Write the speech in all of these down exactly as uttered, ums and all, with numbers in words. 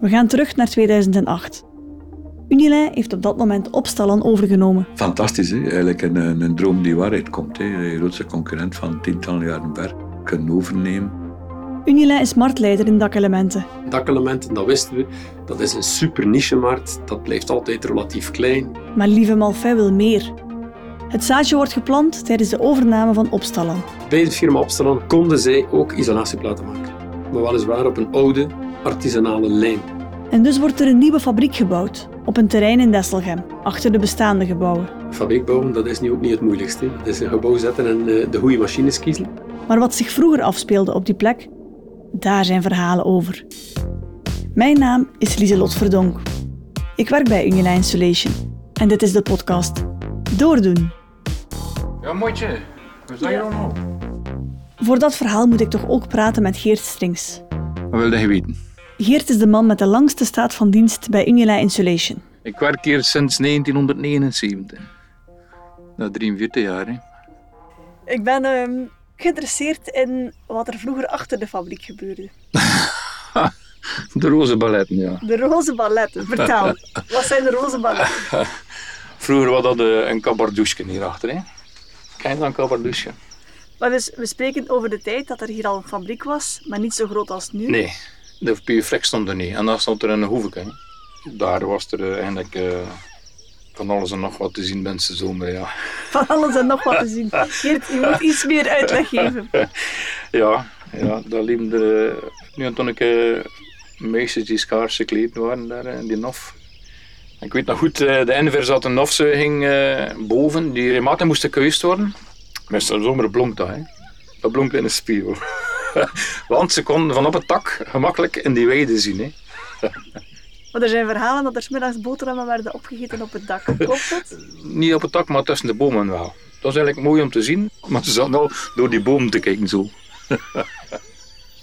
We gaan terug naar tweeduizend acht. Unilin heeft op dat moment Opstalan overgenomen. Fantastisch, hè? Eigenlijk een, een, een droom die waarheid komt. Hè? De grootste concurrent van tientallen jaren ver kunnen overnemen. Unilin is marktleider in dakelementen. Dakelementen, dat wisten we, dat is een super niche-markt. Dat blijft altijd relatief klein. Maar Lieven Malfait wil meer. Het zaadje wordt geplant tijdens de overname van Opstalan. Bij de firma Opstalan konden zij ook isolatieplaten maken. Maar weliswaar op een oude, artisanale lijn. En dus wordt er een nieuwe fabriek gebouwd, op een terrein in Desselgem, achter de bestaande gebouwen. Fabriek bouwen, dat is nu ook niet het moeilijkste. Dat is een gebouw zetten en de goede machines kiezen. Maar wat zich vroeger afspeelde op die plek, daar zijn verhalen over. Mijn naam is Lieselot Verdonk. Ik werk bij Unilin Insulation. En dit is de podcast Doordoen. Ja, moetje. Wat zei je dan al? Voor dat verhaal moet ik toch ook praten met Geert Strings. Wat wilde je weten? Geert is de man met de langste staat van dienst bij Unilin Insulation. Ik werk hier sinds negentienhonderdnegenenzeventig. Na drieënveertig jaar. Hè. Ik ben um, geïnteresseerd in wat er vroeger achter de fabriek gebeurde. De roze balletten, ja. De roze balletten, vertel. Wat zijn de roze balletten? Vroeger was dat een kabardouche hierachter. Hè. Ken je dan een kabardouche? Maar dus, we spreken over de tijd dat er hier al een fabriek was, maar niet zo groot als nu. Nee, de P U-flex stond er niet. En dan stond er een hoeveke. Daar was er eigenlijk uh, van alles en nog wat te zien bij de zomer, ja. Van alles en nog wat te zien. Geert, je moet iets meer uitleg geven. Ja, ja daar liepen er nu en toen ik uh, meisjes die schaars gekleed waren daar in die nof. Ik weet nog goed, de invers had een nofzuiging uh, boven, die rematen moesten gekuist worden. Meestal in de zomer blonk dat, hè. Dat blonk in een spiegel. Want ze konden vanop het tak gemakkelijk in die weide zien. Hè. Maar er zijn verhalen dat er 's middags boterhammen werden opgegeten op het dak. Klopt dat? Niet op het dak, maar tussen de bomen wel. Dat is eigenlijk mooi om te zien, maar ze zaten al door die bomen te kijken zo.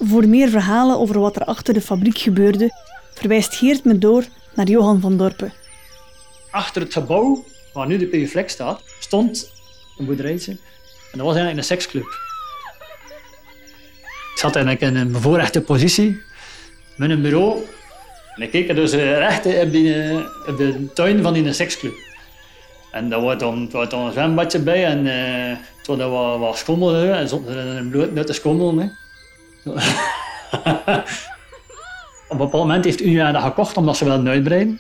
Voor meer verhalen over wat er achter de fabriek gebeurde, verwijst Geert me door naar Johan van Dorpen. Achter het gebouw, waar nu de P U-flex staat, stond een boerderijtje. En dat was eigenlijk een seksclub. Ik zat eigenlijk in een bevoorrechte positie met een bureau. En ik keek dus recht op, die, op de tuin van die seksclub. En daar was dan, dan een zwembadje bij en uh, toen was wat, wat schommel. Hè, en stond er een bloot net te schommelen. Op een bepaald moment heeft Unilin dat gekocht omdat ze wilden uitbreiden.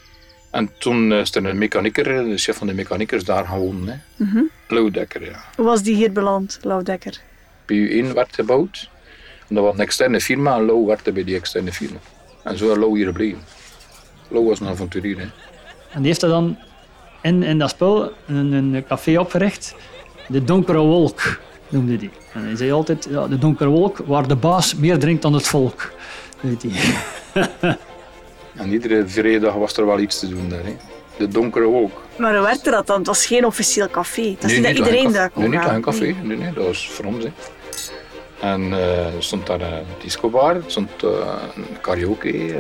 En toen is er een mechanieker, de chef van de mechaniekers, daar gewoon. Hè. Mm-hmm. Lou Dekker, ja. Hoe was die hier beland, Lou Dekker? P U één werd gebouwd. En dat was een externe firma en Lou werkte bij die externe firma. En zo is Lou hier gebleven. Lou was een avonturier. Hè. En die heeft er dan in, in dat spul een, een café opgericht. De Donkere Wolk noemde die. En hij zei altijd, ja, de Donkere Wolk waar de baas meer drinkt dan het volk. Weet hij. En iedere vrijdag was er wel iets te doen daar. Hè. De Donkere Wolk. Maar hoe werkte dat dan? Het was geen officieel café. Dat nee, is niet dat iedereen daar kon. Nee, niet een café. Nee. Nee, nee, dat was voor ons. Hè. En uh, er stond daar een discobar, er stond uh, een karaoke. Uh.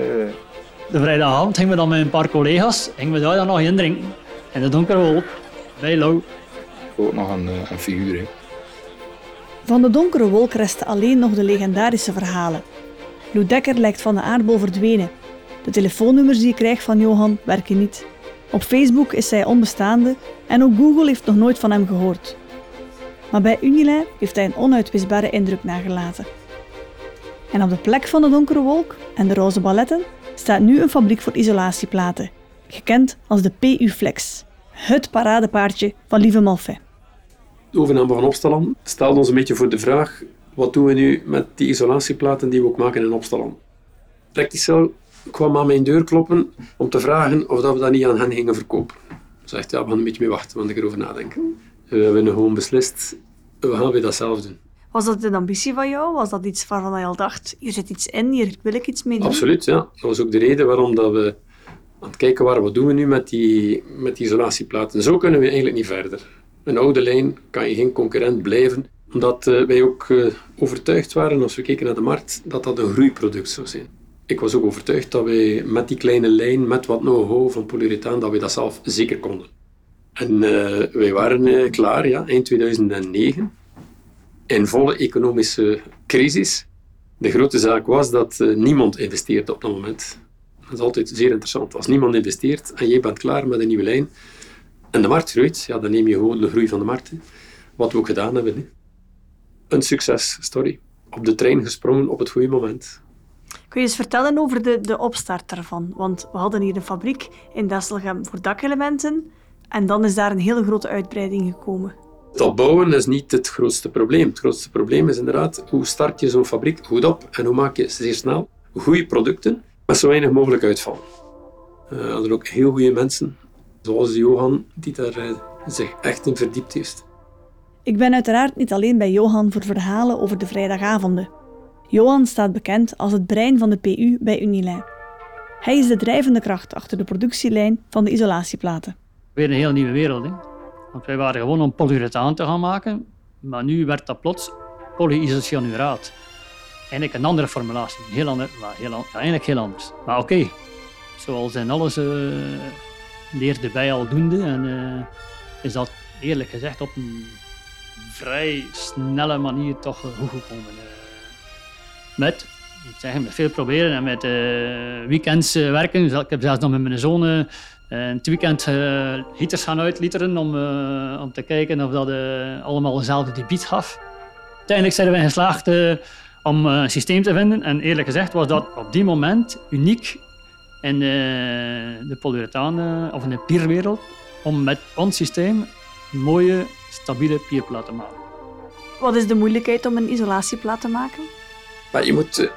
De vrijdagavond gingen we dan met een paar collega's gingen we daar dan nog in drinken. In de Donkere Wolk, bij Lou. Ook nog een, een figuur. Hè. Van de Donkere Wolk resten alleen nog de legendarische verhalen. Lou Dekker lijkt van de aardbol verdwenen. De telefoonnummers die ik krijg van Johan werken niet. Op Facebook is hij onbestaande en ook Google heeft nog nooit van hem gehoord. Maar bij Unilin heeft hij een onuitwisbare indruk nagelaten. En op de plek van de Donkere Wolk en de roze balletten staat nu een fabriek voor isolatieplaten, gekend als de P U-flex, het paradepaardje van Lieven Malfait. De overname van Opstalan stelde ons een beetje voor de vraag: wat doen we nu met die isolatieplaten die we ook maken in Opstalan? Praktisch kwam aan mijn deur kloppen om te vragen of dat we dat niet aan hen gingen verkopen. Ze zegt, ja, we gaan een beetje mee wachten, want ik erover nadenken. We hebben gewoon beslist, we gaan weer dat zelf doen. Was dat een ambitie van jou? Was dat iets waarvan je al dacht, hier zit iets in, hier wil ik iets mee doen? Absoluut, ja. Dat was ook de reden waarom dat we aan het kijken waren, wat doen we nu met die, met die isolatieplaten? Zo kunnen we eigenlijk niet verder. Een oude lijn kan je geen concurrent blijven, omdat wij ook overtuigd waren, als we keken naar de markt, dat dat een groeiproduct zou zijn. Ik was ook overtuigd dat wij met die kleine lijn, met wat know-how van polyurethaan, dat we dat zelf zeker konden. En uh, wij waren uh, klaar, ja, eind tweeduizend negen, in volle economische crisis. De grote zaak was dat uh, niemand investeert op dat moment. Dat is altijd zeer interessant. Als niemand investeert en jij bent klaar met een nieuwe lijn en de markt groeit, ja, dan neem je gewoon de groei van de markt. Hè. Wat we ook gedaan hebben. Hè. Een successtory. Op de trein gesprongen op het goede moment. Kun je eens vertellen over de, de opstart daarvan? Want we hadden hier een fabriek in Desselgem voor dakelementen en dan is daar een hele grote uitbreiding gekomen. Dat bouwen is niet het grootste probleem. Het grootste probleem is inderdaad hoe start je zo'n fabriek goed op en hoe maak je zeer snel goede producten met zo weinig mogelijk uitval. We uh, hadden ook heel goede mensen, zoals Johan, die daar uh, zich echt in verdiept heeft. Ik ben uiteraard niet alleen bij Johan voor verhalen over de vrijdagavonden. Johan staat bekend als het brein van de P U bij Unilin. Hij is de drijvende kracht achter de productielijn van de isolatieplaten. Weer een heel nieuwe wereld, hè? Want wij waren gewoon om polyurethaan te gaan maken, maar nu werd dat plots polyisocyanuraat. Eigenlijk een andere formulatie, heel ander, maar heel, ja, eigenlijk heel anders. Maar oké, okay, zoals in alles uh, leerde bij al doende en uh, is dat eerlijk gezegd op een vrij snelle manier toch uh, goed gekomen. Uh, met, ik zeg, met veel proberen en met uh, weekends uh, werken. Ik heb zelfs nog met mijn zoon uh, het weekend uh, heaters gaan uitlieteren om, uh, om te kijken of dat uh, allemaal dezelfde debiet gaf. Uiteindelijk zijn we geslaagd uh, om uh, een systeem te vinden en eerlijk gezegd was dat op die moment uniek in uh, de polyurethaan uh, of in de pierwereld om met ons systeem een mooie stabiele pierplaat te maken. Wat is de moeilijkheid om een isolatieplaat te maken? Maar je moet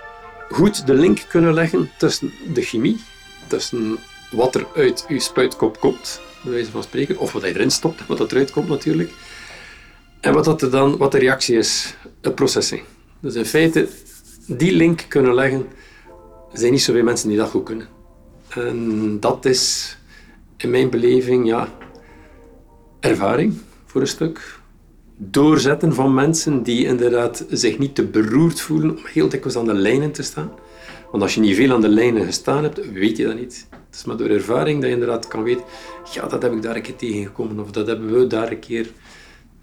goed de link kunnen leggen tussen de chemie, tussen wat er uit je spuitkop komt, bij wijze van spreken, of wat hij erin stopt, wat dat eruit komt natuurlijk, en wat, dat er dan, wat de reactie is, de processing. Dus in feite, die link kunnen leggen, er zijn niet zoveel mensen die dat goed kunnen. En dat is, in mijn beleving, ja, ervaring voor een stuk. Doorzetten van mensen die inderdaad zich niet te beroerd voelen om heel dikwijls aan de lijnen te staan. Want als je niet veel aan de lijnen gestaan hebt, weet je dat niet. Het is maar door ervaring dat je inderdaad kan weten, ja, dat heb ik daar een keer tegengekomen of dat hebben we daar een keer.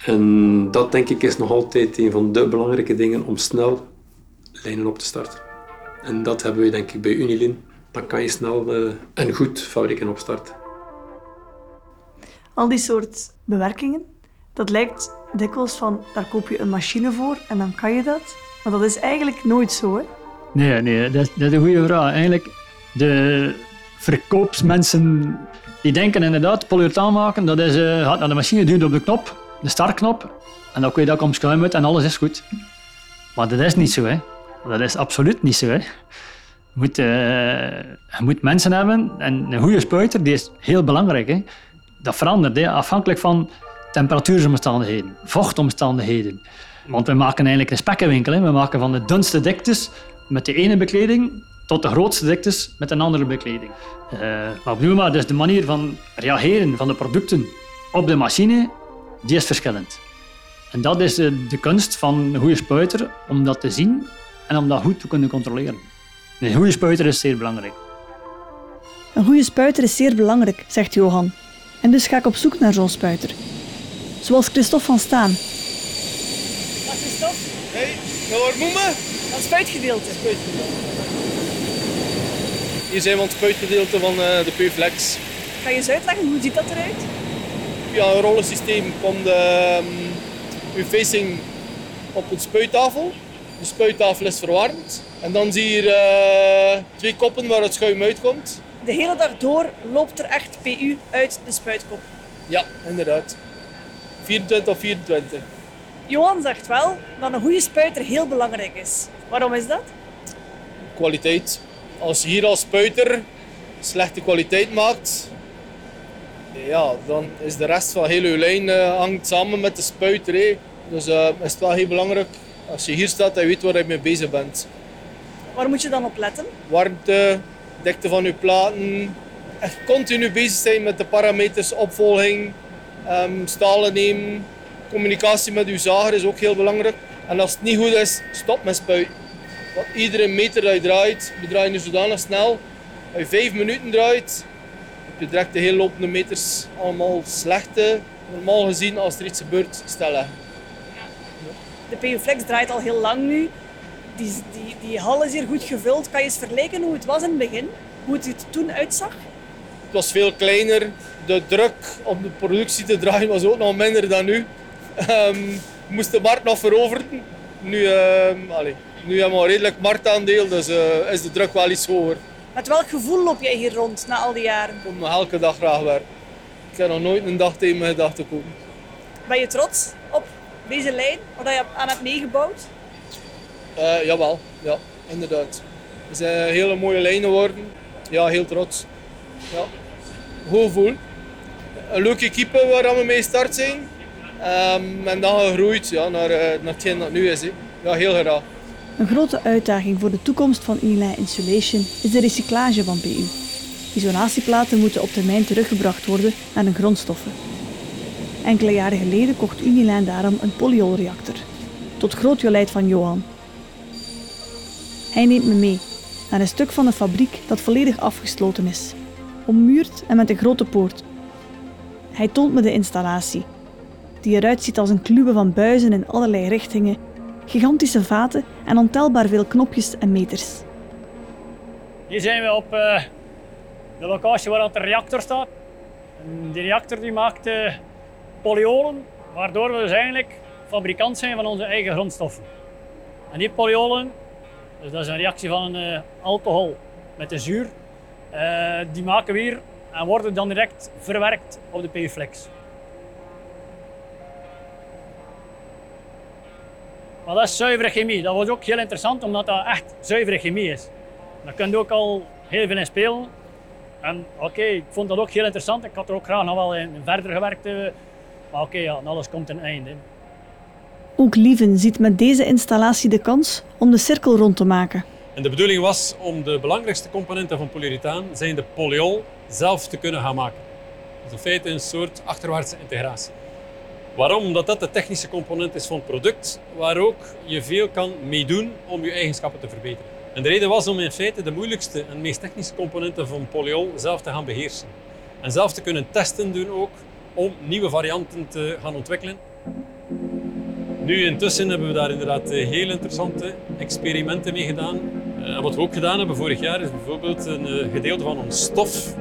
En dat denk ik is nog altijd een van de belangrijke dingen om snel lijnen op te starten. En dat hebben we denk ik bij Unilin. Dan kan je snel uh, en goed fabrieken opstarten. Al die soort bewerkingen, dat lijkt dikwijls van, daar koop je een machine voor en dan kan je dat. Maar dat is eigenlijk nooit zo, hè? Nee, nee, dat, dat is een goede vraag. Eigenlijk, de verkoopsmensen die denken inderdaad, polyurethaan maken, dat is, uh, gaat naar de machine, duwt op de knop, de startknop, en dan kun je dat omschuimen en alles is goed. Maar dat is niet zo, hè. Dat is absoluut niet zo, hè. Je moet, uh, je moet mensen hebben, en een goede spuiter, die is heel belangrijk, hè. Dat verandert, hè, afhankelijk van temperatuuromstandigheden, vochtomstandigheden. Want we maken eigenlijk een spekkenwinkel. Hè. We maken van de dunste diktes met de ene bekleding tot de grootste diktes met een andere bekleding. Uh, maar opnieuw maar, dus de manier van reageren van de producten op de machine, die is verschillend. En dat is de, de kunst van een goede spuiter, om dat te zien en om dat goed te kunnen controleren. Een goede spuiter is zeer belangrijk. Een goede spuiter is zeer belangrijk, zegt Johan. En dus ga ik op zoek naar zo'n spuiter. Zoals Christophe Vanstaen. Dag Christophe. Hey, nou hoor moemen. Dat spuitgedeelte. spuitgedeelte. Hier zijn we aan het spuitgedeelte van de P U-flex. Kan je eens uitleggen, hoe ziet dat eruit? Ja, een rollensysteem komt de U-facing op een spuittafel. De spuittafel is verwarmd. En dan zie je hier twee koppen waar het schuim uitkomt. De hele dag door loopt er echt P U uit de spuitkop. Ja, inderdaad. vierentwintig op vierentwintig. Johan zegt wel dat een goede spuiter heel belangrijk is. Waarom is dat? Kwaliteit. Als je hier als spuiter slechte kwaliteit maakt, ja, dan is de rest van heel je lijn uh, hangt samen met de spuiter. Hé. Dus uh, is het wel heel belangrijk als je hier staat en weet waar je mee bezig bent. Waar moet je dan op letten? Warmte, dikte van je platen. Echt continu bezig zijn met de parameters, opvolging. Um, stalen nemen, communicatie met uw zager is ook heel belangrijk. En als het niet goed is, stop met spuiten. Want iedere meter dat je draait, we draaien nu zodanig snel. Als je vijf minuten draait, heb je direct de heel lopende meters allemaal slechte. Normaal gezien, als er iets gebeurt, stellen. De P U-flex draait al heel lang nu. die, die, die hal is hier goed gevuld. Kan je eens vergelijken hoe het was in het begin? Hoe het er toen uitzag? Het was veel kleiner. De druk om de productie te draaien was ook nog minder dan nu. Um, we moesten de markt nog veroveren. Nu, um, allez, nu hebben we een redelijk marktaandeel, dus uh, is de druk wel iets hoger. Met welk gevoel loop jij hier rond na al die jaren? Ik kom nog elke dag graag werken. Ik heb nog nooit een dag tegen mijn gedachten komen. Ben je trots op deze lijn, wat je aan hebt meegebouwd? Uh, jawel, ja, inderdaad. Het zijn hele mooie lijnen geworden. Ja, heel trots. Ja. Goed gevoel. Een leuke keeper waar we mee start zijn. Um, en dan gegroeid ja, naar, naar hetgeen dat nu is. He. Ja, heel graag. Een grote uitdaging voor de toekomst van Unilin Insulation is de recyclage van P U. Isolatieplaten moeten op termijn teruggebracht worden naar hun grondstoffen. Enkele jaren geleden kocht Unilin daarom een polyolreactor. Tot groot jolijt van Johan. Hij neemt me mee naar een stuk van de fabriek dat volledig afgesloten is. Ommuurd en met een grote poort. Hij toont me de installatie, die eruit ziet als een kluwe van buizen in allerlei richtingen, gigantische vaten en ontelbaar veel knopjes en meters. Hier zijn we op uh, de locatie waar de reactor staat. En die reactor die maakt uh, polyolen, waardoor we dus eigenlijk fabrikant zijn van onze eigen grondstoffen. En die polyolen, dus dat is een reactie van uh, alcohol met de zuur, uh, die maken we hier en worden dan direct verwerkt op de P U-flex. Maar dat is zuivere chemie. Dat wordt ook heel interessant, omdat dat echt zuivere chemie is. Daar kun je ook al heel veel in spelen. En oké, okay, ik vond dat ook heel interessant. Ik had er ook graag nog wel in verder gewerkt. Maar oké, okay, ja, alles komt een einde. Ook Lieven ziet met deze installatie de kans om de cirkel rond te maken. En de bedoeling was om de belangrijkste componenten van polyurethaan, zijn de polyol, zelf te kunnen gaan maken. Dus in feite een soort achterwaartse integratie. Waarom? Omdat dat de technische component is van het product, waar ook je veel kan meedoen om je eigenschappen te verbeteren. En de reden was om in feite de moeilijkste en meest technische componenten van polyol zelf te gaan beheersen. En zelf te kunnen testen doen ook, om nieuwe varianten te gaan ontwikkelen. Nu intussen hebben we daar inderdaad heel interessante experimenten mee gedaan. En wat we ook gedaan hebben vorig jaar is bijvoorbeeld een gedeelte van ons stof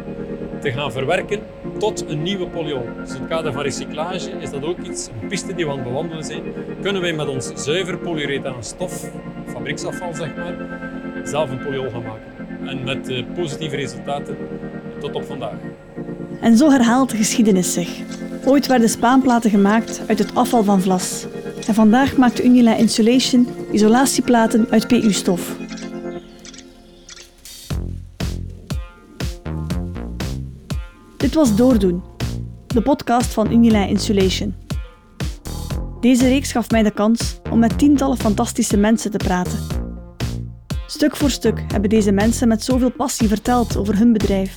te gaan verwerken tot een nieuwe polyol. Dus in het kader van recyclage is dat ook iets, een piste die we aan het bewandelen zijn. Kunnen wij met ons zuiver polyurethaan stof, fabrieksafval zeg maar, zelf een polyol gaan maken. En met uh, positieve resultaten tot op vandaag. En zo herhaalt de geschiedenis zich. Ooit werden spaanplaten gemaakt uit het afval van vlas. En vandaag maakt Unilin Insulation isolatieplaten uit P U-stof. Dit was Doordoen, de podcast van Unilin Insulation. Deze reeks gaf mij de kans om met tientallen fantastische mensen te praten. Stuk voor stuk hebben deze mensen met zoveel passie verteld over hun bedrijf.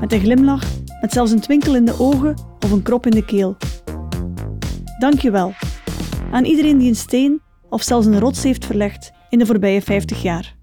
Met een glimlach, met zelfs een twinkel in de ogen of een krop in de keel. Dank je wel aan iedereen die een steen of zelfs een rots heeft verlegd in de voorbije vijftig jaar.